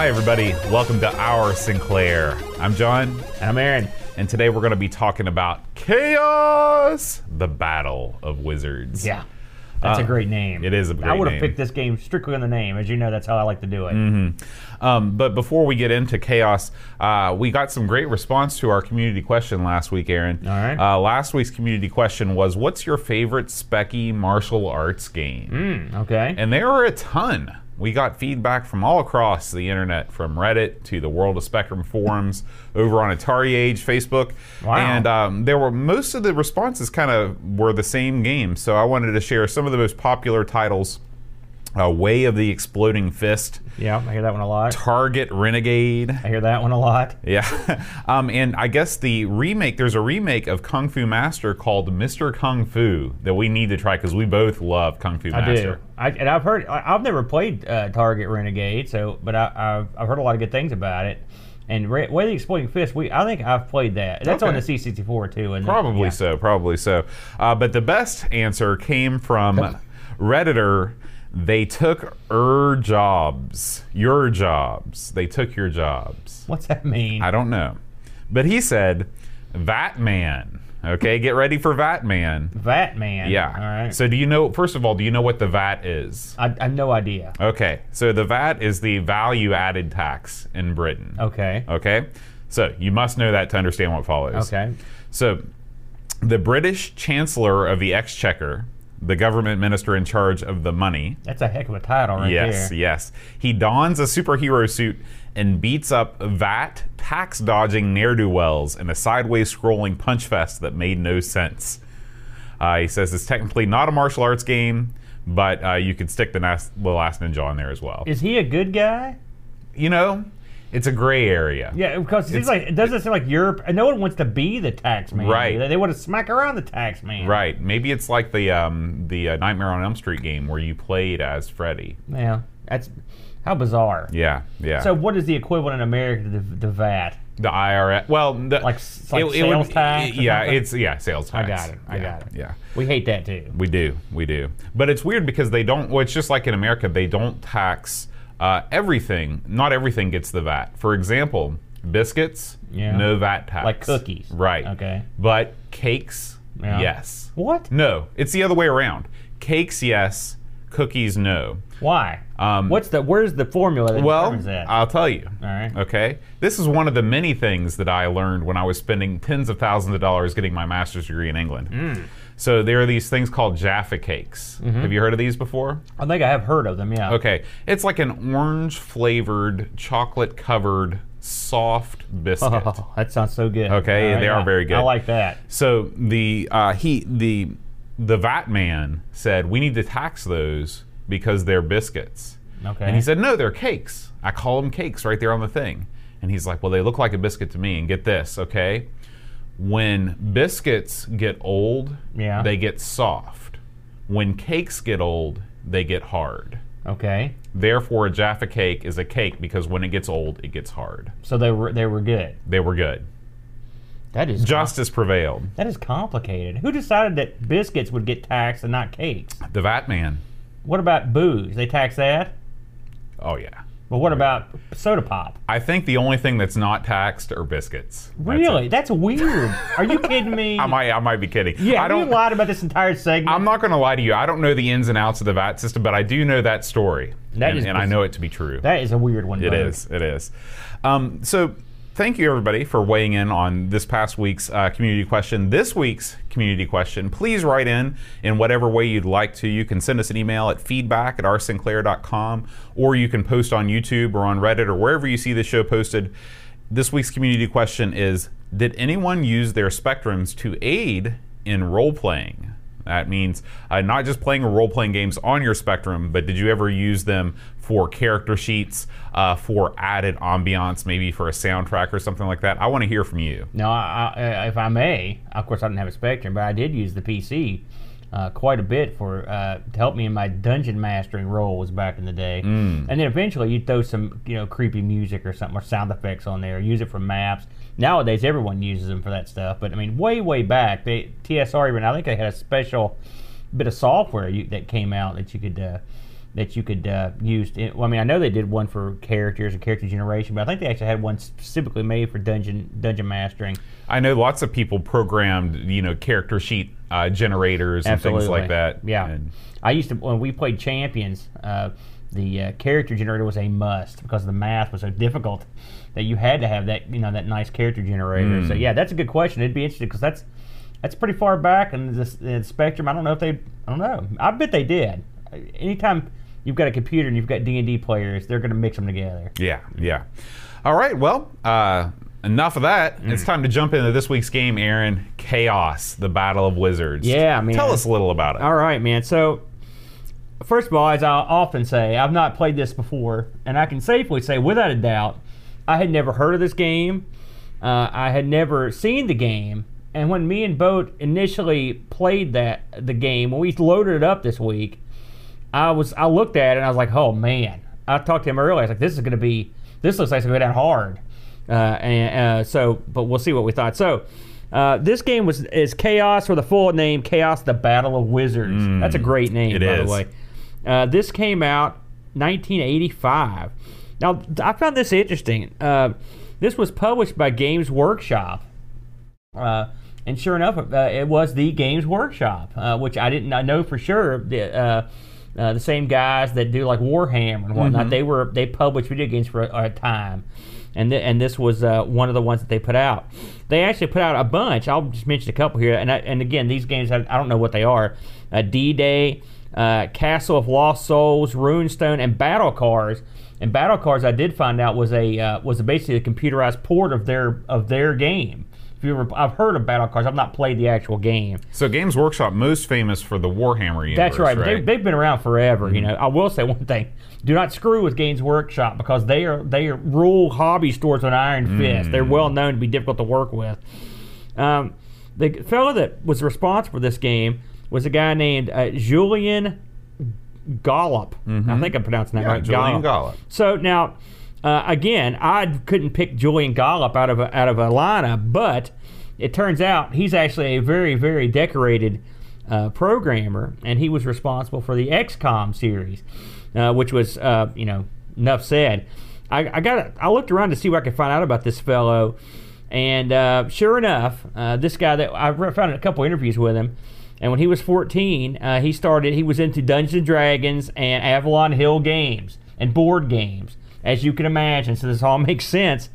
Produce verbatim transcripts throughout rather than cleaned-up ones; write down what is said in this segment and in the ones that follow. Hi everybody, welcome to Our Sinclair. I'm John. And I'm Aaron. And today we're going to be talking about Chaos, the Battle of Wizards. Yeah, that's uh, a great name. It is a great name. I would have picked this game strictly on the name. As you know, that's how I like to do it. Mm-hmm. um, but before we get into Chaos, uh, we got some great response to our community question last week, Aaron. All right. Uh, last week's community question was, what's your favorite Speccy martial arts game? Mm, okay. And there are a ton. We got feedback from all across the internet, from Reddit to the World of Spectrum forums, over on Atari Age, Facebook. Wow. And um, there were most of the responses kind of were the same game. So I wanted to share some of the most popular titles. Uh, Way of the Exploding Fist. Yeah, I hear that one a lot. Target Renegade. I hear that one a lot. Yeah. um, and I guess the remake, there's a remake of Kung Fu Master called Mister Kung Fu that we need to try because we both love Kung Fu Master. I do. I, and I've heard, I, I've never played uh, Target Renegade, so but I, I've, I've heard a lot of good things about it. And Way of the Exploding Fist, we I think I've played that. That's okay. On the C sixty-four too. Isn't probably it? so, probably so. Uh, but the best answer came from Redditor. They took er jobs, your jobs. They took your jobs. What's that mean? I don't know. But he said, Vatman. Okay, get ready for Vatman. Vatman? Yeah. All right. So do you know, first of all, do you know what the V A T is? I, I have no idea. Okay, so the V A T is the value added tax in Britain. Okay. Okay, so you must know that to understand what follows. Okay. So the British Chancellor of the Exchequer, the government minister in charge of the money. That's a heck of a title right there. Yes, yes. He dons a superhero suit and beats up V A T tax-dodging ne'er-do-wells in a sideways-scrolling punch fest that made no sense. Uh, he says it's technically not a martial arts game, but uh, you could stick the, nas- the Last Ninja on there as well. Is he a good guy? You know, it's a gray area. Yeah, because it seems like it doesn't seem like Europe. No one wants to be the tax man. Right. They want to smack around the tax man. Right. Maybe it's like the um, the uh, Nightmare on Elm Street game where you played as Freddy. Yeah, that's how bizarre. Yeah, yeah. So what is the equivalent in America to the, the V A T? The I R S. Well, the, like, like it, sales it would, tax. It, yeah, it's yeah sales tax. I got it. I yeah, got it. Yeah. We hate that too. We do. We do. But it's weird because they don't. Well, it's just like in America, they don't tax. Uh, everything, not everything gets the V A T. For example, biscuits, yeah. no V A T tax. Like cookies. Right. Okay. But cakes, yeah. yes. What? No, it's the other way around. Cakes, yes. Cookies, no. Why? Um, What's the? Where's the formula that well, determines that? Well, I'll tell you. All right. Okay. This is one of the many things that I learned when I was spending tens of thousands of dollars getting my master's degree in England. Mm. So there are these things called Jaffa Cakes. Mm-hmm. Have you heard of these before? I think I have heard of them, yeah. Okay. It's like an orange-flavored, chocolate-covered, soft biscuit. Oh, that sounds so good. Okay, right, they yeah. are very good. I like that. So the uh, he the the V A T man said, we need to tax those because they're biscuits. Okay. And he said, no, they're cakes. I call them cakes right there on the thing. And he's like, well, they look like a biscuit to me. And get this, okay? When biscuits get old, yeah. they get soft. When cakes get old, they get hard. Okay. Therefore, a Jaffa cake is a cake because when it gets old, it gets hard. So they were they were good. They were good. That is justice com- prevailed. That is complicated. Who decided that biscuits would get taxed and not cakes? The V A T man. What about booze? They tax that? Oh yeah. But well, what about soda pop? I think the only thing that's not taxed are biscuits. Really? That's, that's weird. Are you kidding me? I might I might be kidding. Yeah, I don't, you lied about this entire segment. I'm not going to lie to you. I don't know the ins and outs of the V A T system, but I do know that story. That and, is, and I know it to be true. That is a weird one. It is. It is. Um, so thank you, everybody, for weighing in on this past week's uh, community question. This week's community question, please write in in whatever way you'd like to. You can send us an email at feedback at r sinclair dot com, or you can post on YouTube or on Reddit or wherever you see the show posted. This week's community question is, did anyone use their spectrums to aid in role-playing? That means uh, not just playing role-playing games on your Spectrum, but did you ever use them for character sheets, uh, for added ambiance, maybe for a soundtrack or something like that? I want to hear from you. Now, I, I, if I may, of course I didn't have a Spectrum, but I did use the P C uh, quite a bit for uh, to help me in my dungeon mastering roles back in the day. Mm. And then eventually you'd throw some you know creepy music or something or sound effects on there, use it for maps. Nowadays, everyone uses them for that stuff, but I mean, way, way back, they, T S R even, I think they had a special bit of software you, that came out that you could uh, that you could uh, use. To, well, I mean, I know they did one for characters and character generation, but I think they actually had one specifically made for dungeon dungeon mastering. I know lots of people programmed, you know, character sheet uh, generators Absolutely. and things like that. Yeah, and I used to when we played Champions. Uh, The uh, character generator was a must because the math was so difficult that you had to have that, you know, that nice character generator. Mm. So yeah, that's a good question. It'd be interesting because that's that's pretty far back in the, in the spectrum. I don't know if they, I don't know. I bet they did. Anytime you've got a computer and you've got D and D players, they're going to mix them together. Yeah, yeah. All right. Well, uh, enough of that. Mm. It's time to jump into this week's game, Aaron. Chaos: The Battle of Wizards. Yeah, man. Tell us a little about it. All right, man. So. First of all, as I often say, I've not played this before, and I can safely say, without a doubt, I had never heard of this game. Uh, I had never seen the game, and when me and Boat initially played that the game, when we loaded it up this week, I was I looked at it and I was like, oh man! I talked to him earlier. I was like, this is going to be this looks like it's going to go down hard. Uh, and uh, so, but we'll see what we thought. So. Uh, this game was is Chaos, or the full name Chaos: The Battle of Wizards. Mm, That's a great name, by is. the way. Uh, this came out nineteen eighty-five. Now, I found this interesting. Uh, this was published by Games Workshop, uh, and sure enough, uh, it was the Games Workshop, uh, which I didn't I know for sure. The, uh, uh, the same guys that do like Warhammer and whatnot, mm-hmm. they were they published video games for a, a time. And th- and this was uh, one of the ones that they put out. They actually put out a bunch. I'll just mention a couple here. And I, and again, these games, I, I don't know what they are. Uh, D-Day, uh, Castle of Lost Souls, Runestone, and Battle Cars. And Battle Cars, I did find out, was a uh, was basically a computerized port of their of their game. If you ever, I've heard of Battle Cars. I've not played the actual game. So Games Workshop, most famous for the Warhammer universe. That's right. right? They, they've been around forever. Mm-hmm. You know, I will say one thing: do not screw with Games Workshop because they are they are rule hobby stores with an iron mm-hmm. fist. They're well known to be difficult to work with. Um, the fellow that was responsible for this game was a guy named uh, Julian Gollop. Mm-hmm. I think I'm pronouncing that yeah, right. Julian Gollop. So now. Uh, again, I couldn't pick Julian Gollop out of a, out of a lineup, but it turns out he's actually a very, very decorated uh, programmer, and he was responsible for the X COM series, uh, which was, uh, you know, enough said. I, I got I looked around to see what I could find out about this fellow, and uh, sure enough, uh, this guy that I found a couple interviews with him, and when he was fourteen, uh, he started. He was into Dungeons and Dragons and Avalon Hill games and board games. As you can imagine, so this all makes sense.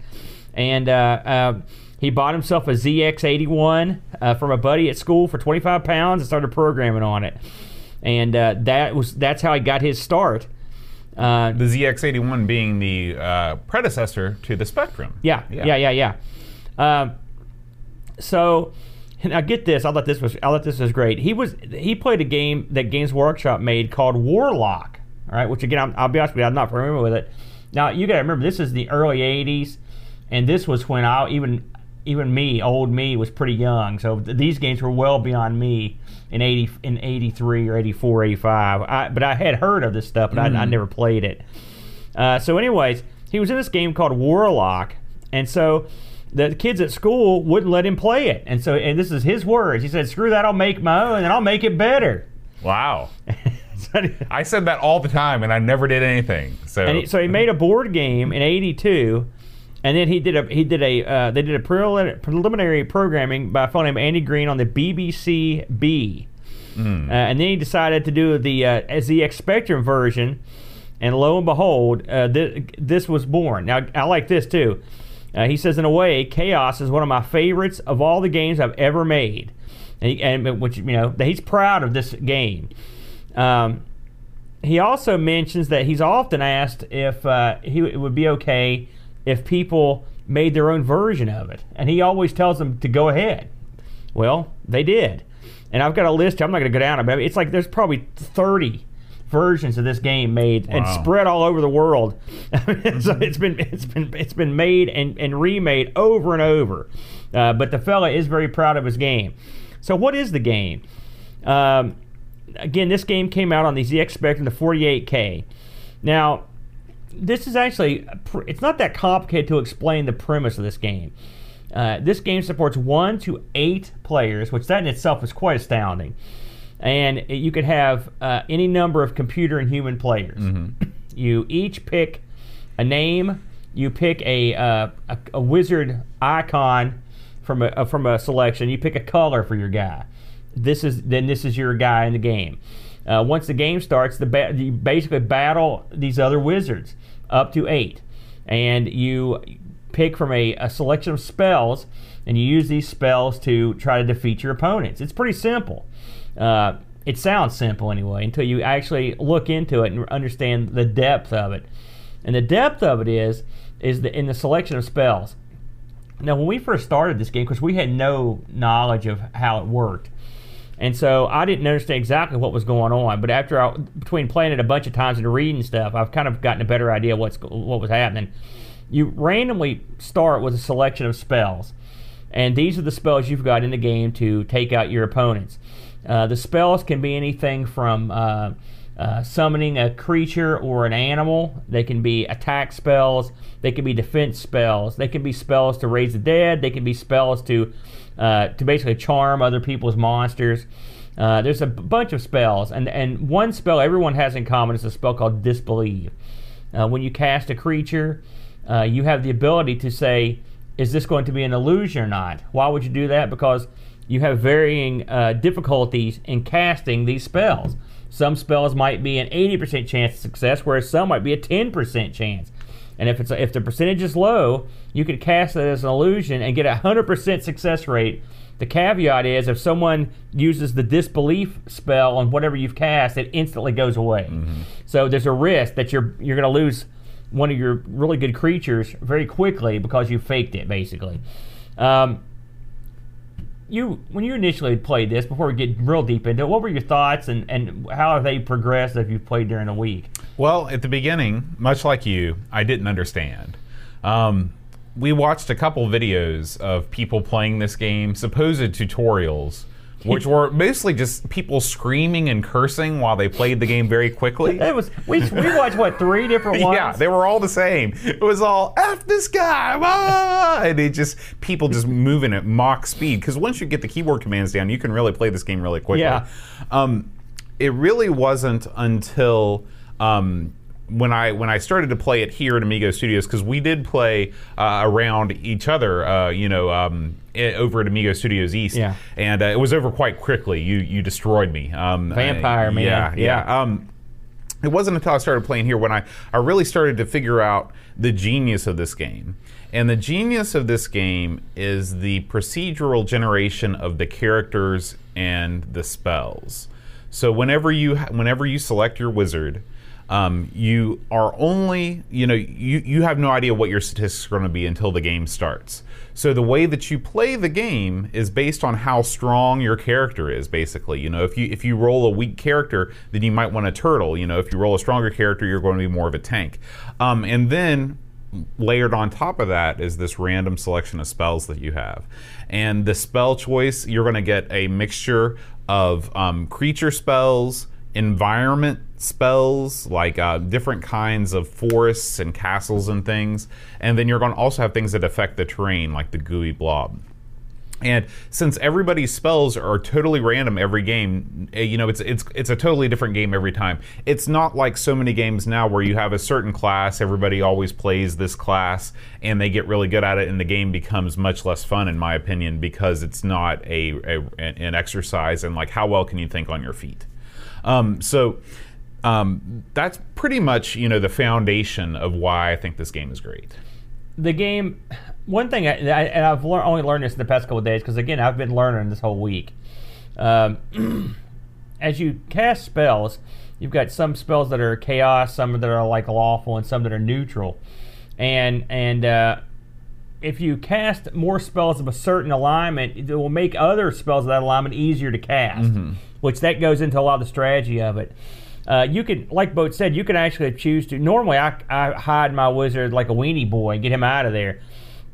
And uh, uh, he bought himself a Z X eighty-one uh, from a buddy at school for twenty-five pounds and started programming on it. And uh, that was that's how he got his start. Uh, the Z X eighty-one being the uh, predecessor to the Spectrum. Yeah, yeah, yeah, yeah. yeah. Uh, so, now get this. I thought this was I thought this was great. He was he played a game that Games Workshop made called Warlock. All right, which again, I'm, I'll be honest with you, I'm not familiar with it. Now, you got to remember, this is the early eighties, and this was when I even even me, old me, was pretty young. So th- these games were well beyond me in eighty, in eighty-three or eighty-four, eighty-five. I, but I had heard of this stuff, but mm. I, I never played it. Uh, so anyways, he was in this game called Warlock, and so the kids at school wouldn't let him play it. And so, and this is his words. He said, screw that, I'll make my own, and I'll make it better. Wow. I said that all the time, and I never did anything. So, and he, so he made a board game in eighty-two, and then he did a he did a uh, they did a preliminary, preliminary programming by a fellow named Andy Green on the B B C B, mm. uh, and then he decided to do the uh, Z X Spectrum version, and lo and behold, uh, th- this was born. Now I like this too. Uh, he says, in a way, Chaos is one of my favorites of all the games I've ever made, and, he, and which you know he's proud of this game. Um, he also mentions that he's often asked if uh, he, it would be okay if people made their own version of it, and he always tells them to go ahead. Well, they did, and I've got a list. I'm not going to go down, but it's like there's probably thirty versions of this game made wow. and spread all over the world. So it's been it's been it's been made and, and remade over and over. Uh, but the fella is very proud of his game. So what is the game? Um, Again, this game came out on the Z X Spectrum, the forty-eight K. Now, this is actually, it's not that complicated to explain the premise of this game. Uh, this game supports one to eight players, which that in itself is quite astounding. and you could have uh, any number of computer and human players. Mm-hmm. You each pick a name. You pick a uh, a, a wizard icon from a from a selection. You pick a color for your guy. This is then this is your guy in the game. Uh, once the game starts, the ba- you basically battle these other wizards up to eight, and you pick from a, a selection of spells, and you use these spells to try to defeat your opponents. It's pretty simple. Uh, it sounds simple anyway until you actually look into it and understand the depth of it. And the depth of it is is the, in the selection of spells. Now, when we first started this game, because we had no knowledge of how it worked, and so I didn't understand exactly what was going on. But after I, between playing it a bunch of times and reading stuff, I've kind of gotten a better idea of what's what was happening. You randomly start with a selection of spells, and these are the spells you've got in the game to take out your opponents. Uh, the spells can be anything from uh, uh, summoning a creature or an animal. They can be attack spells. They can be defense spells. They can be spells to raise the dead. They can be spells to uh, to basically charm other people's monsters. Uh, there's a b- bunch of spells, and and one spell everyone has in common is a spell called Disbelieve. Uh, when you cast a creature, uh, you have the ability to say, is this going to be an illusion or not? Why would you do that? Because you have varying uh, difficulties in casting these spells. Some spells might be an eighty percent chance of success, whereas some might be a ten percent chance. And if it's if the percentage is low, you could cast it as an illusion and get a one hundred percent success rate. The caveat is if someone uses the disbelief spell on whatever you've cast, it instantly goes away. Mm-hmm. So there's a risk that you're you're going to lose one of your really good creatures very quickly because you faked it, basically. Um, You, when you initially played this, before we get real deep into it, what were your thoughts and, and how have they progressed if you've played during the week? Well, at the beginning, much like you, I didn't understand. Um, we watched a couple videos of people playing this game, supposed tutorials, which were mostly just people screaming and cursing while they played the game very quickly. It was we, we watched, what, three different ones? Yeah, they were all the same. It was all, F this guy, ah! And it just, people just moving at mock speed. Because once you get the keyboard commands down, you can really play this game really quickly. Yeah. Um, it really wasn't until... Um, When I when I started to play it here at Amigo Studios, because we did play uh, around each other, uh, you know, um, it, over at Amigo Studios East, yeah. and uh, it was over quite quickly. You you destroyed me, um, vampire uh, man. Yeah, yeah. yeah. Um, it wasn't until I started playing here when I, I really started to figure out the genius of this game. And the genius of this game is the procedural generation of the characters and the spells. So whenever you whenever you select your wizard. Um, you are only, you know, you, you have no idea what your statistics are going to be until the game starts. So the way that you play the game is based on how strong your character is, basically. You know, if you if you roll a weak character, then you might want a turtle. You know, if you roll a stronger character, you're going to be more of a tank. Um, and then layered on top of that is this random selection of spells that you have. And the spell choice, you're going to get a mixture of um, creature spells, environment spells, like uh, different kinds of forests and castles and things. And then you're going to also have things that affect the terrain, like the gooey blob. And since everybody's spells are totally random every game, you know, it's it's it's a totally different game every time. It's not like so many games now where you have a certain class, everybody always plays this class, and they get really good at it, and the game becomes much less fun, in my opinion, because it's not a, a an exercise and like how well can you think on your feet. Um, so um, that's pretty much, you know, the foundation of why I think this game is great. The game, one thing, I, I, and I've lear- only learned this in the past couple of days, because again, I've been learning this whole week. Um, as you cast spells, you've got some spells that are chaos, some that are like lawful, and some that are neutral. And and uh, if you cast more spells of a certain alignment, it will make other spells of that alignment easier to cast. Mm-hmm. Which that goes into a lot of the strategy of it. Uh, you can, like Boat said, you can actually choose to. Normally, I, I hide my wizard like a weenie boy and get him out of there.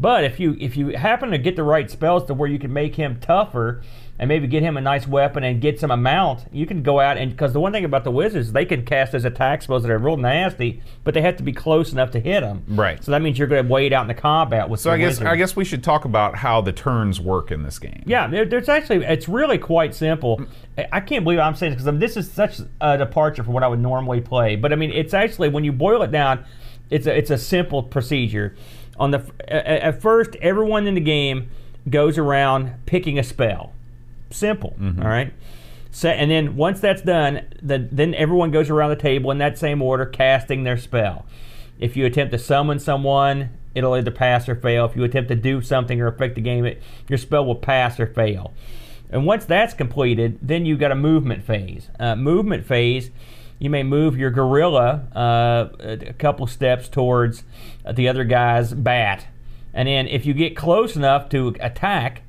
But if you if you happen to get the right spells to where you can make him tougher and maybe get him a nice weapon and get some amount, you can go out and, because the one thing about the wizards, they can cast as attack spells that are real nasty, but they have to be close enough to hit them. Right. So that means you're going to wait out in the combat with. So I guess wizards. I guess we should talk about how the turns work in this game. Yeah, there's actually it's really quite simple. I can't believe I'm saying this because this is such a departure from what I would normally play. But I mean, it's actually when you boil it down, it's a, it's a simple procedure. On the at first, everyone in the game goes around picking a spell. Simple, mm-hmm. all right? So, and then once that's done, the, then everyone goes around the table in that same order casting their spell. If you attempt to summon someone, it'll either pass or fail. If you attempt to do something or affect the game, it, your spell will pass or fail. And once that's completed, then you've got a movement phase. Uh, movement phase, you may move your gorilla uh, a couple steps towards the other guy's bat. And then if you get close enough to attack,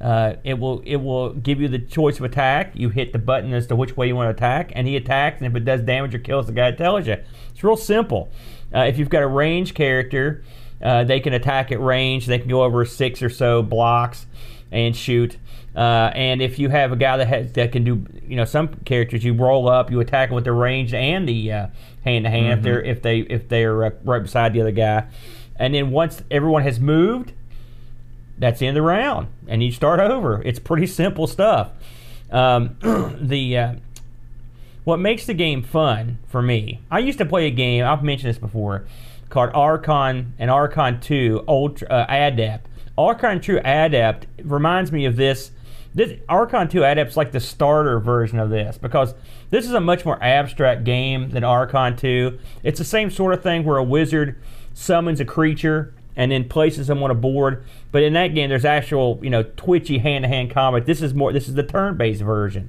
Uh, it will it will give you the choice of attack. You hit the button as to which way you want to attack, and he attacks, and if it does damage or kills the guy, it tells you. It's real simple. Uh, if you've got a range character, uh, they can attack at range. They can go over six or so blocks and shoot. Uh, and if you have a guy that has, that can do, you know, some characters, you roll up, you attack them with the range and the uh, hand-to-hand mm-hmm. if they're if they if they're uh, right beside the other guy. And then once everyone has moved, that's the end of the round, and you start over. It's pretty simple stuff. Um, the uh, what makes the game fun for me, I used to play a game, I've mentioned this before, called Archon and Archon Two Ultra uh, Adept. Archon Two Adept reminds me of this. This Archon Two Adept's like the starter version of this, because this is a much more abstract game than Archon Two. It's the same sort of thing where a wizard summons a creature and then places them on a board. But in that game, there's actual, you know, twitchy hand-to-hand combat. This is more. This is the turn-based version,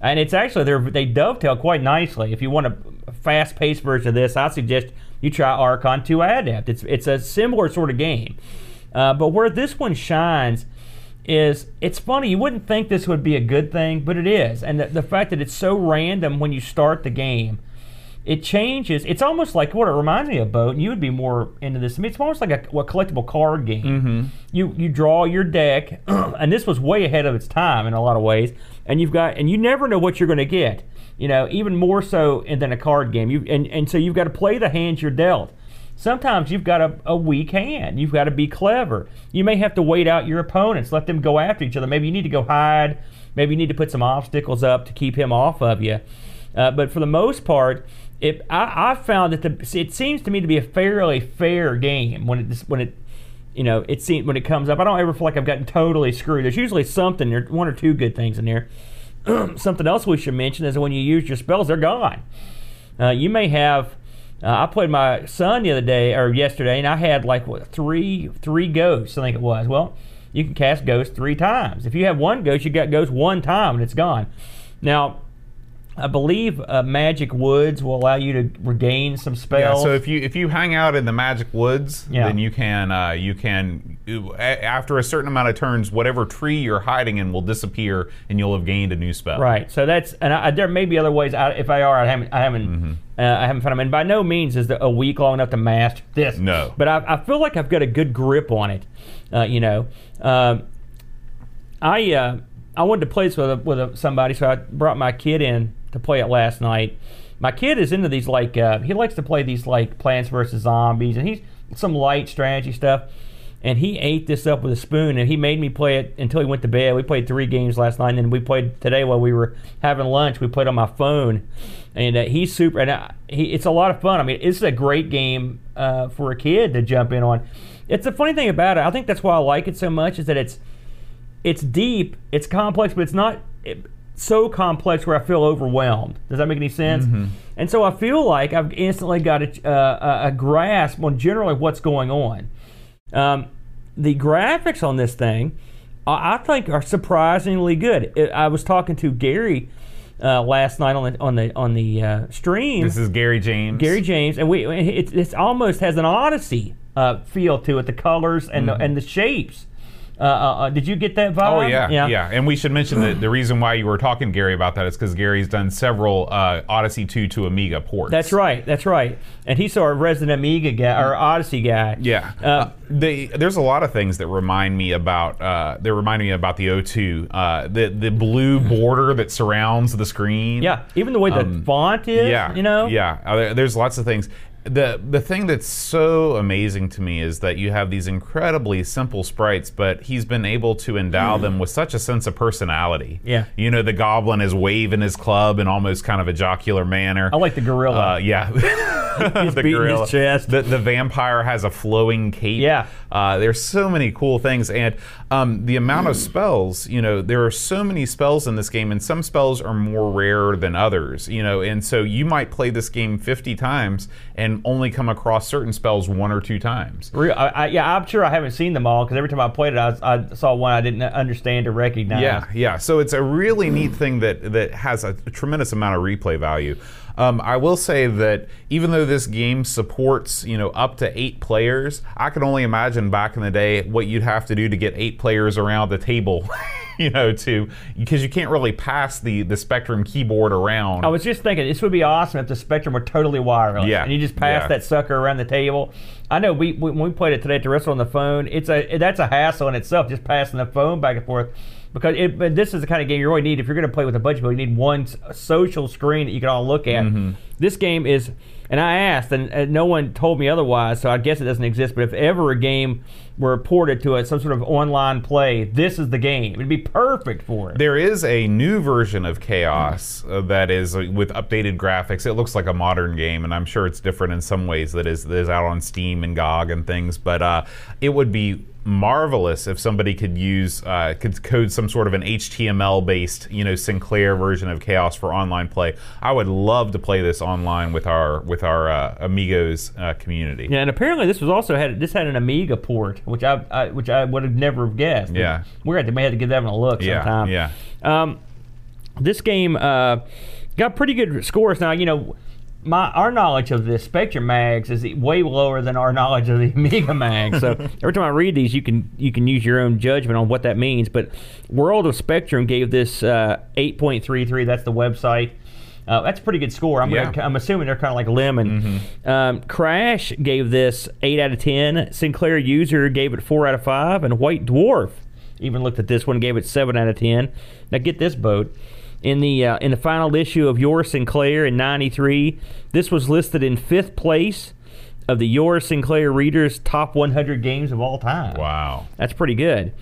and it's actually they dovetail quite nicely. If you want a fast-paced version of this, I suggest you try Archon Two Adept. It's it's a similar sort of game, uh, but where this one shines is it's funny. You wouldn't think this would be a good thing, but it is, and the, the fact that it's so random when you start the game. It changes. It's almost like what it reminds me of, Boat, and you would be more into this. I mean, it's almost like a, a collectible card game. Mm-hmm. You you draw your deck, and this was way ahead of its time in a lot of ways. And you've got, and you never know what you're going to get. You know, even more so than a card game. You and, and so you've got to play the hands you're dealt. Sometimes you've got a, a weak hand. You've got to be clever. You may have to wait out your opponents, let them go after each other. Maybe you need to go hide. Maybe you need to put some obstacles up to keep him off of you. Uh, but for the most part. It, I, I found that the, it seems to me to be a fairly fair game when it when it you know it seems when it comes up. I don't ever feel like I've gotten totally screwed. There's usually something, or one or two good things in there. Something else we should mention is when you use your spells, they're gone. Uh, you may have. Uh, I played my son the other day or yesterday, and I had like what, three three ghosts. I think it was. Well, you can cast ghosts three times. If you have one ghost, you got ghosts one time, and it's gone. Now. I believe uh, Magic Woods will allow you to regain some spells. Yeah, so if you if you hang out in the Magic Woods, yeah. then you can uh, you can after a certain amount of turns, whatever tree you're hiding in will disappear, and you'll have gained a new spell. Right. So that's and I, there may be other ways. I, if I are, I haven't I haven't mm-hmm. uh, I haven't found them. And by no means is the, a week long enough to master this. No. But I, I feel like I've got a good grip on it. Uh, you know, uh, I uh, I wanted to play this with a, with a, somebody, so I brought my kid in. To play it last night. My kid is into these like uh, he likes to play these like Plants versus. Zombies, and he's some light strategy stuff, and he ate this up with a spoon, and he made me play it until he went to bed. We played three games last night, and then we played today while we were having lunch. We played on my phone, and uh, he's super and I, he, it's a lot of fun. I mean, it's a great game uh, for a kid to jump in on. It's the funny thing about it, I think that's why I like it so much, is that it's it's deep, it's complex, but it's not it, so complex where I feel overwhelmed. Does that make any sense? Mm-hmm. And so I feel like I've instantly got a, uh, a grasp on generally what's going on. Um, the graphics on this thing, I, I think, are surprisingly good. It, I was talking to Gary uh, last night on the on the on the uh, stream. This is Gary James. Gary James, and we it it's almost has an Odyssey uh, feel to it. The colors and mm-hmm. the, and the shapes. Uh, uh, did you get that vibe? Oh, yeah, yeah, yeah. And we should mention that the reason why you were talking to Gary about that is because Gary's done several uh, Odyssey two to Amiga ports. That's right, that's right. And he's our resident Amiga guy, or Odyssey guy. Yeah. Uh, uh, they, there's a lot of things that remind me about, uh, that remind me about the O two. Uh, the, the blue border that surrounds the screen. Yeah, even the way the um, font is, yeah, you know? Yeah, uh, there's lots of things. The the thing that's so amazing to me is that you have these incredibly simple sprites, but he's been able to endow mm. them with such a sense of personality. Yeah. You know, the goblin is waving his club in almost kind of a jocular manner. I like the gorilla. Uh, yeah. He's the beating gorilla. His chest. The, the vampire has a flowing cape. Yeah. Uh, there's so many cool things. And um, the amount mm. of spells, you know, there are so many spells in this game, and some spells are more rare than others, you know, and so you might play this game fifty times and And only come across certain spells one or two times. Real, I, I, yeah, I'm sure I haven't seen them all because every time I played it, I, I saw one I didn't understand or recognize. Yeah, yeah. So it's a really neat thing that that has a tremendous amount of replay value. Um, I will say that even though this game supports, you know, up to eight players, I can only imagine back in the day what you'd have to do to get eight players around the table. You know, to because you can't really pass the, the Spectrum keyboard around. I was just thinking this would be awesome if the Spectrum were totally wireless. Yeah, and you just pass yeah. that sucker around the table. I know we, we when we played it today at the restaurant on the phone. It's a that's a hassle in itself just passing the phone back and forth. Because it, but this is the kind of game you really need if you're going to play with a bunch of people. You need one social screen that you can all look at. Mm-hmm. This game is, and I asked, and, and no one told me otherwise. So I guess it doesn't exist. But if ever a game were ported to a, some sort of online play, this is the game. It'd be perfect for it. There is a new version of Chaos uh, that is uh, with updated graphics. It looks like a modern game, and I'm sure it's different in some ways. That is, that is out on Steam and G O G and things. But uh, it would be marvelous if somebody could use uh, could code some sort of an H T M L based, you know, Sinclair version of Chaos for online play. I would love to play this online with our with our uh, Amigos uh, community. Yeah, and apparently this was also had this had an Amiga port, which I, I which I would have never have guessed. Yeah, we're gonna may have to give that one a look yeah, sometime. Yeah, yeah. Um, this game uh, got pretty good scores. Now you know. My our knowledge of the Spectrum mags is way lower than our knowledge of the Amiga mags. So every time I read these, you can you can use your own judgment on what that means. But World of Spectrum gave this uh, eight point three three. That's the website. Uh, that's a pretty good score. I'm yeah. gonna, I'm assuming they're kind of like lemon. Mm-hmm. um, Crash gave this eight out of ten. Sinclair User gave it four out of five, and White Dwarf even looked at this one, gave it seven out of ten. Now get this boat. In the uh, in the final issue of Your Sinclair in ninety-three, this was listed in fifth place of the Your Sinclair Reader's Top one hundred Games of All Time. Wow. That's pretty good.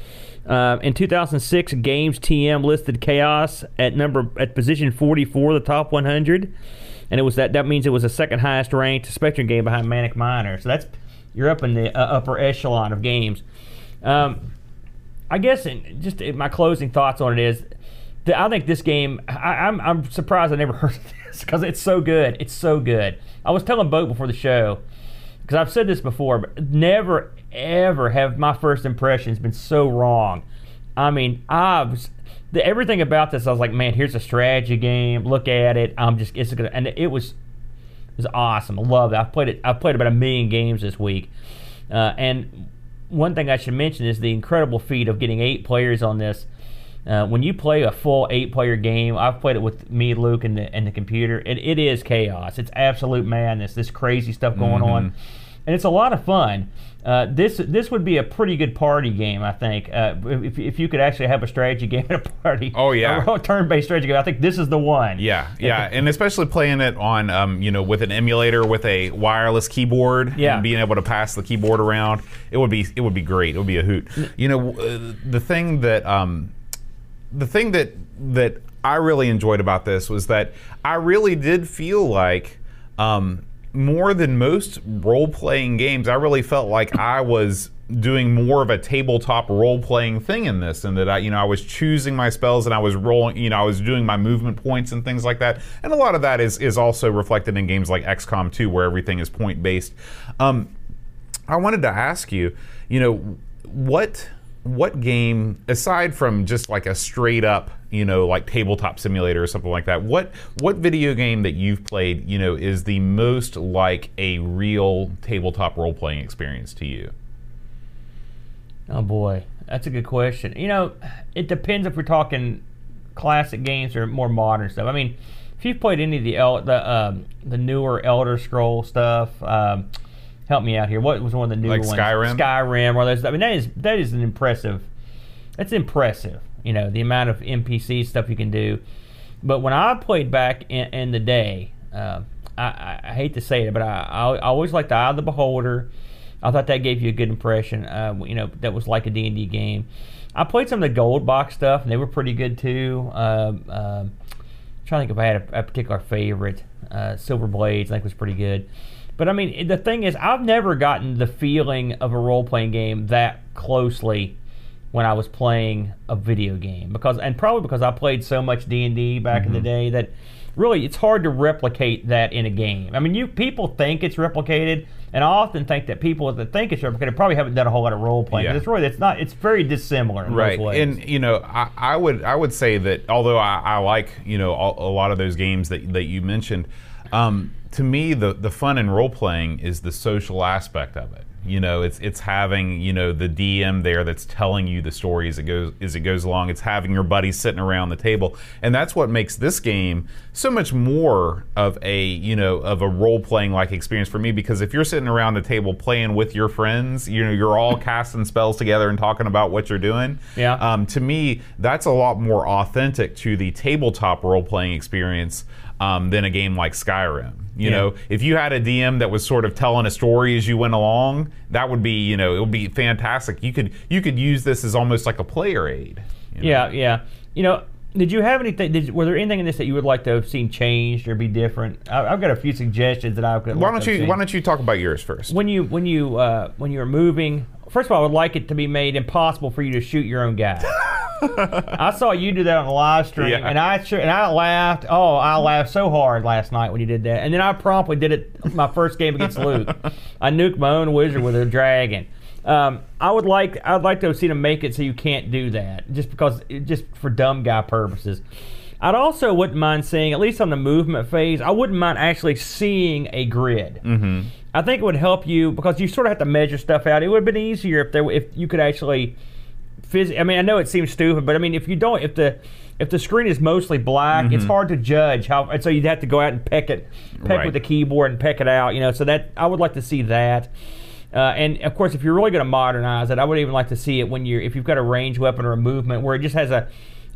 Uh, in two thousand six, Games T M listed Chaos at number at position forty-four, the Top one hundred, and it was that that means it was the second highest ranked Spectrum game behind Manic Miner. So that's you're up in the uh, upper echelon of games. Um, I guess in, just in my closing thoughts on it is. I think this game, I, I'm, I'm surprised I never heard of this because it's so good. It's so good. I was telling Boat before the show, because I've said this before, but never, ever have my first impressions been so wrong. I mean, I was, the, everything about this, I was like, man, here's a strategy game. Look at it. I'm just, it's good. And it was, it was awesome. I love it. I've played it. I've played about a million games this week. Uh, and one thing I should mention is the incredible feat of getting eight players on this. Uh, when you play a full eight-player game, I've played it with me, Luke, and the, and the computer, and it is chaos. It's absolute madness, this crazy stuff going mm-hmm. on. And it's a lot of fun. Uh, this this would be a pretty good party game, I think, uh, if, if you could actually have a strategy game at a party. Oh, yeah. A turn-based strategy game. I think this is the one. Yeah, yeah, and especially playing it on, um, you know, with an emulator with a wireless keyboard yeah. and being able to pass the keyboard around, it would be, it would be great. It would be a hoot. You know, uh, the thing that... Um, The thing that that I really enjoyed about this was that I really did feel like um, more than most role-playing games, I really felt like I was doing more of a tabletop role-playing thing in this, and that I, you know, I was choosing my spells and I was rolling, you know, I was doing my movement points and things like that. And a lot of that is is also reflected in games like X COM two, where everything is point-based. Um, I wanted to ask you, you know, what. What game, aside from just like a straight up, you know, like tabletop simulator or something like that, what what video game that you've played, you know, is the most like a real tabletop role playing experience to you? Oh boy, That's a good question. You know, it depends if we're talking classic games or more modern stuff. I mean, if you've played any of the El the um, the newer Elder Scrolls stuff, um, help me out here. What was one of the newer like ones? Skyrim. Skyrim. Or those. I mean, that is that is an impressive. That's impressive. You know, the amount of N P C stuff you can do. But when I played back in, in the day, uh, I, I hate to say it, but I, I, I always liked the Eye of the Beholder. I thought that gave you a good impression. Uh, you know, that was like a D and D game. I played some of the Gold Box stuff, and they were pretty good too. Uh, uh, I'm trying to think if I had a, a particular favorite. Uh, Silver Blades, I think, was pretty good. But I mean, the thing is, I've never gotten the feeling of a role-playing game that closely when I was playing a video game, because, and probably because I played so much D and D back mm-hmm. in the day that really it's hard to replicate that in a game. I mean, you people think it's replicated, and I often think that people that think it's replicated probably haven't done a whole lot of role playing. Yeah. It's really it's not. It's very dissimilar in right. most ways. And you know, I, I would I would say that although I, I like you know all, a lot of those games that that you mentioned. Um, To me, the, the fun in role-playing is the social aspect of it. You know, it's it's having, you know, the D M there that's telling you the story as it goes as it goes along. It's having your buddies sitting around the table. And that's what makes this game so much more of a, you know, of a role-playing like experience for me, because if you're sitting around the table playing with your friends, you know, you're all casting spells together and talking about what you're doing. Yeah. Um, to me, that's a lot more authentic to the tabletop role-playing experience um, than a game like Skyrim. You yeah. know, if you had a D M that was sort of telling a story as you went along, that would be, you know, it would be fantastic. You could you could use this as almost like a player aid. You know? Yeah, yeah. You know, did you have anything? Did, were there anything in this that you would like to have seen changed or be different? I, I've got a few suggestions that I could. Why don't you Why don't you talk about yours first? When you when you uh, when you're moving, first of all, I would like it to be made impossible for you to shoot your own guy. I saw you do that on the live stream, yeah. and I and I laughed. Oh, I laughed so hard last night when you did that. And then I promptly did it my first game against Luke. I nuked my own wizard with a dragon. Um, I would like I'd like to see them make it so you can't do that, just because just for dumb guy purposes. I'd also wouldn't mind seeing, at least on the movement phase, I wouldn't mind actually seeing a grid. Mm-hmm. I think it would help you because you sort of have to measure stuff out. It would have been easier if there if you could actually. I mean, I know it seems stupid, but I mean, if you don't, if the if the screen is mostly black, mm-hmm. it's hard to judge how. And so you'd have to go out and peck it, peck right. with the keyboard and peck it out, you know. So that I would like to see that. Uh, and of course, if you're really going to modernize it, I would even like to see it when you're if you've got a ranged weapon or a movement where it just has a,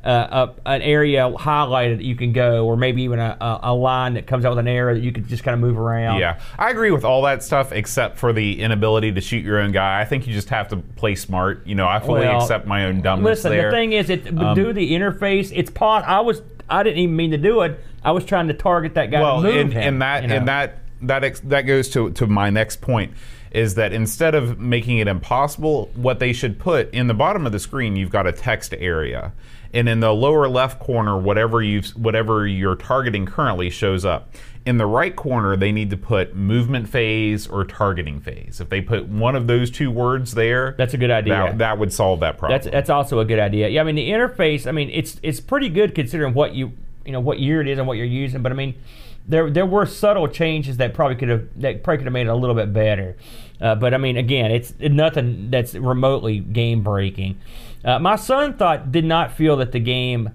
uh, a an area highlighted that you can go, or maybe even a, a line that comes out with an arrow that you could just kind of move around. Yeah, I agree with all that stuff except for the inability to shoot your own guy. I think you just have to play smart. You know, I fully well, accept my own dumbness. Listen, there. the thing is, it um, do the interface. It's pot. I was. I didn't even mean to do it. I was trying to target that guy. Well, and, and, him, and that you know? and that that ex, that goes to to my next point. Is that instead of making it impossible, what they should put in the bottom of the screen, you've got a text area. And in the lower left corner, whatever you've whatever you're targeting currently shows up. In the right corner, they need to put movement phase or targeting phase. If they put one of those two words there, that's a good idea. That, that would solve that problem. That's that's also a good idea. Yeah, I mean the interface. I mean it's it's pretty good considering what you you know what year it is and what you're using. But I mean. There, there were subtle changes that probably could have that probably could have made it a little bit better, uh, but I mean, again, it's nothing that's remotely game breaking. Uh, my son thought did not feel that the game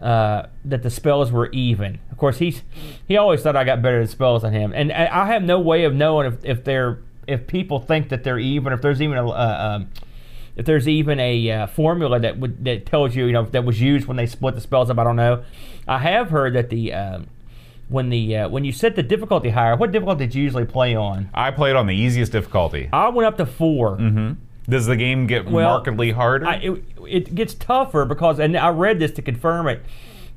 uh, that the spells were even. Of course, he's he always thought I got better at spells than him, and I have no way of knowing if if they're if people think that they're even, if there's even a. Uh, um, If there's even a uh, formula that would that tells you, you know, that was used when they split the spells up, I don't know. I have heard that the uh, when the uh, when you set the difficulty higher, what difficulty did you usually play on? I played on the easiest difficulty. I went up to four. Mm-hmm. Does the game get well, markedly harder? I, it, it gets tougher because, and I read this to confirm it.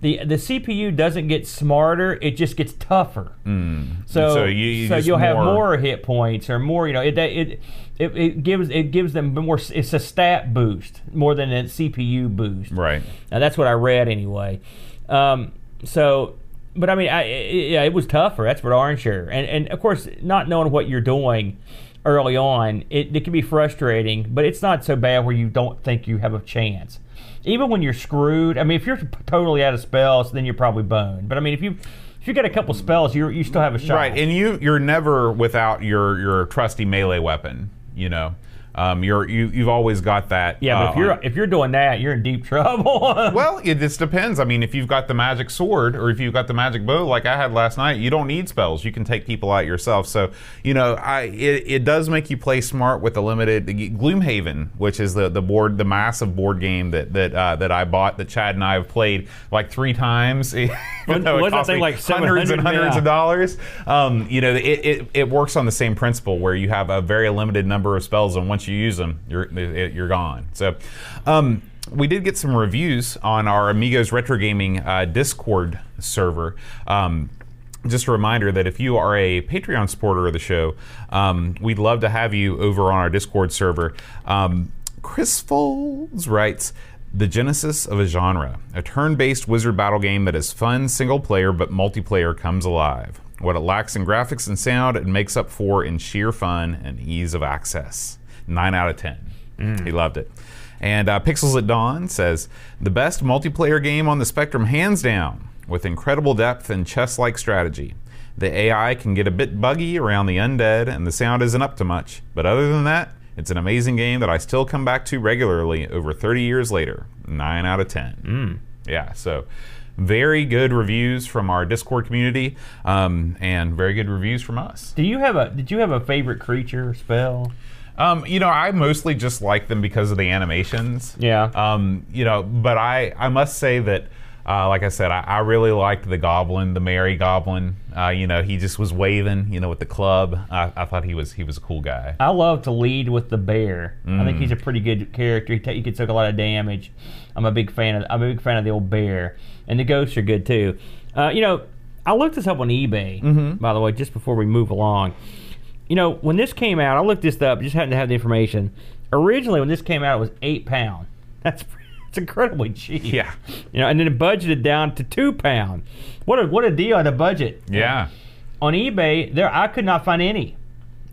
The the C P U doesn't get smarter; it just gets tougher. Mm. So so, you, you so you'll more... have more hit points or more. You know, it it it, it gives it gives them more. It's a stat boost more than a C P U boost. Right. Now that's what I read anyway. Um, so, but I mean, I, it, yeah, it was tougher. That's what I'm sure. And and of course, not knowing what you're doing early on, it, it can be frustrating. But it's not so bad where you don't think you have a chance. Even when you're screwed, I mean, if you're totally out of spells, then you're probably boned. But I mean, if you if you get a couple spells, you you still have a shot. Right, and you you're never without your your trusty melee weapon. You know, Um, you're you, you've always got that. Yeah, but uh, if you're if you're doing that, you're in deep trouble. Well, it just depends. I mean, if you've got the magic sword or if you've got the magic bow, like I had last night, you don't need spells. You can take people out yourself. So you know, I it, it does make you play smart with the limited Gloomhaven, which is the the board the massive board game that that uh, that I bought that Chad and I have played like three times. Even though it cost me like hundreds and hundreds yeah. of dollars. Um, you know, it, it it works on the same principle where you have a very limited number of spells, and once you use them, you're you're gone. So, um, we did get some reviews on our Amigos Retro Gaming uh, Discord server. Um, just a reminder that if you are a Patreon supporter of the show, um, we'd love to have you over on our Discord server. Um, Chris Foles writes, "The genesis of a genre, a turn-based wizard battle game that is fun single player, but multiplayer comes alive. What it lacks in graphics and sound, it makes up for in sheer fun and ease of access." nine out of ten. Mm. He loved it. And uh, Pixels at Dawn says, "The best multiplayer game on the Spectrum, hands down, with incredible depth and chess-like strategy. The A I can get a bit buggy around the undead, and the sound isn't up to much. But other than that, it's an amazing game that I still come back to regularly over thirty years later. nine out of ten. Mm. Yeah, so very good reviews from our Discord community, um, and very good reviews from us. Do you have a? Did you have a favorite creature spell? Um, you know, I mostly just like them because of the animations. Yeah. Um, you know, but I, I must say that, uh, like I said, I, I really liked the goblin, the merry goblin. Uh, you know, he just was waving, you know, with the club. I, I thought he was he was a cool guy. I love to lead with the bear. Mm. I think he's a pretty good character. He, t- he took a lot of damage. I'm a big fan of I'm a big fan of the old bear, and the ghosts are good too. Uh, you know, I looked this up on eBay, mm-hmm. by the way, just before we move along. You know, when this came out, I looked this up, just happened to have the information. Originally, when this came out, it was eight pound. That's it's incredibly cheap. Yeah. You know, and then it budgeted down to two pound. What a what a deal on a budget. Yeah. On eBay, there I could not find any.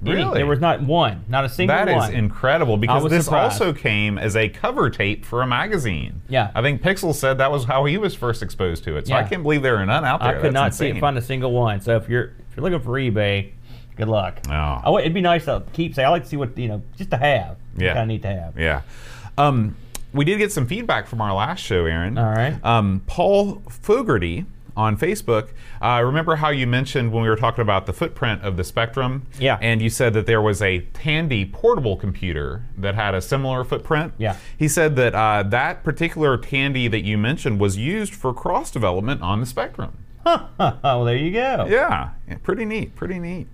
Really? Any. There was not one, not a single that one. That is incredible, because this surprised. Also came as a cover tape for a magazine. Yeah. I think Pixel said that was how he was first exposed to it. So yeah. I can't believe there are none out there. I could That's not insane. see find a single one. So if you're if you're looking for eBay, good luck. Oh. Oh, it'd be nice to keep saying. I like to see what, you know, just to have. Yeah. Kind of neat to have. Yeah. Um, we did get some feedback from our last show, Aaron. All right. Um, Paul Fogarty on Facebook. Uh, remember how you mentioned when we were talking about the footprint of the Spectrum? Yeah. And you said that there was a Tandy portable computer that had a similar footprint? Yeah. He said that uh, that particular Tandy that you mentioned was used for cross-development on the Spectrum. Well, there you go. Yeah. yeah. Pretty neat. Pretty neat.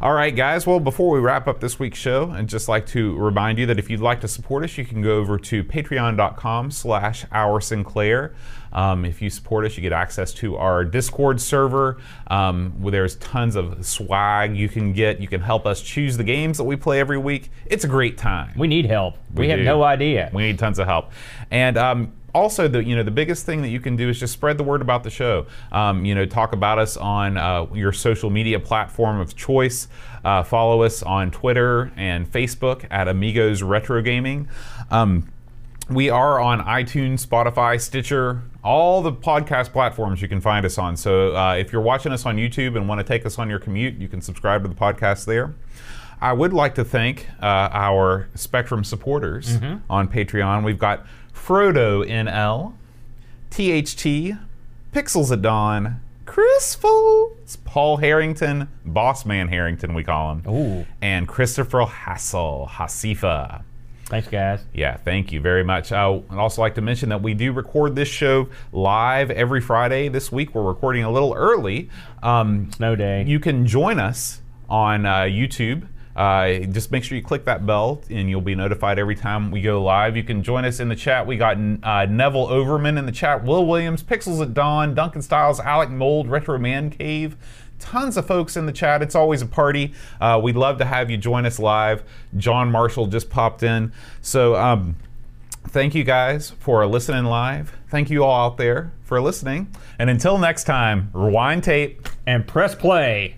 All right, guys. Well, before we wrap up this week's show, I'd just like to remind you that if you'd like to support us, you can go over to patreon.com slash Our Sinclair. Um, if you support us, you get access to our Discord server, um, where there's tons of swag you can get. You can help us choose the games that we play every week. It's a great time. We need help. We, we have no idea. We need tons of help. And um, also, the you know the biggest thing that you can do is just spread the word about the show. Um, you know, talk about us on uh, your social media platform of choice. Uh, follow us on Twitter and Facebook at Amigos Retro Gaming. Um, we are on iTunes, Spotify, Stitcher, all the podcast platforms you can find us on. So uh, if you're watching us on YouTube and want to take us on your commute, you can subscribe to the podcast there. I would like to thank uh, our Spectrum supporters mm-hmm. on Patreon. We've got Frodo N L, T H T, Pixels at Dawn, Chris Foles, Paul Harrington, Bossman Harrington we call him, Ooh. and Christopher Hassel, Hasifa. Thanks, guys. Yeah, thank you very much. Uh, I'd also like to mention that we do record this show live every Friday. This week we're recording a little early. Um, Snow day. You can join us on uh, YouTube. Uh, just make sure you click that bell and you'll be notified every time we go live. You can join us in the chat. We got uh, Neville Overman in the chat, Will Williams, Pixels at Dawn, Duncan Stiles, Alec Mold, Retro Man Cave. Tons of folks in the chat. It's always a party. Uh, we'd love to have you join us live. John Marshall just popped in. So um, thank you guys for listening live. Thank you all out there for listening. And until next time, rewind tape and press play.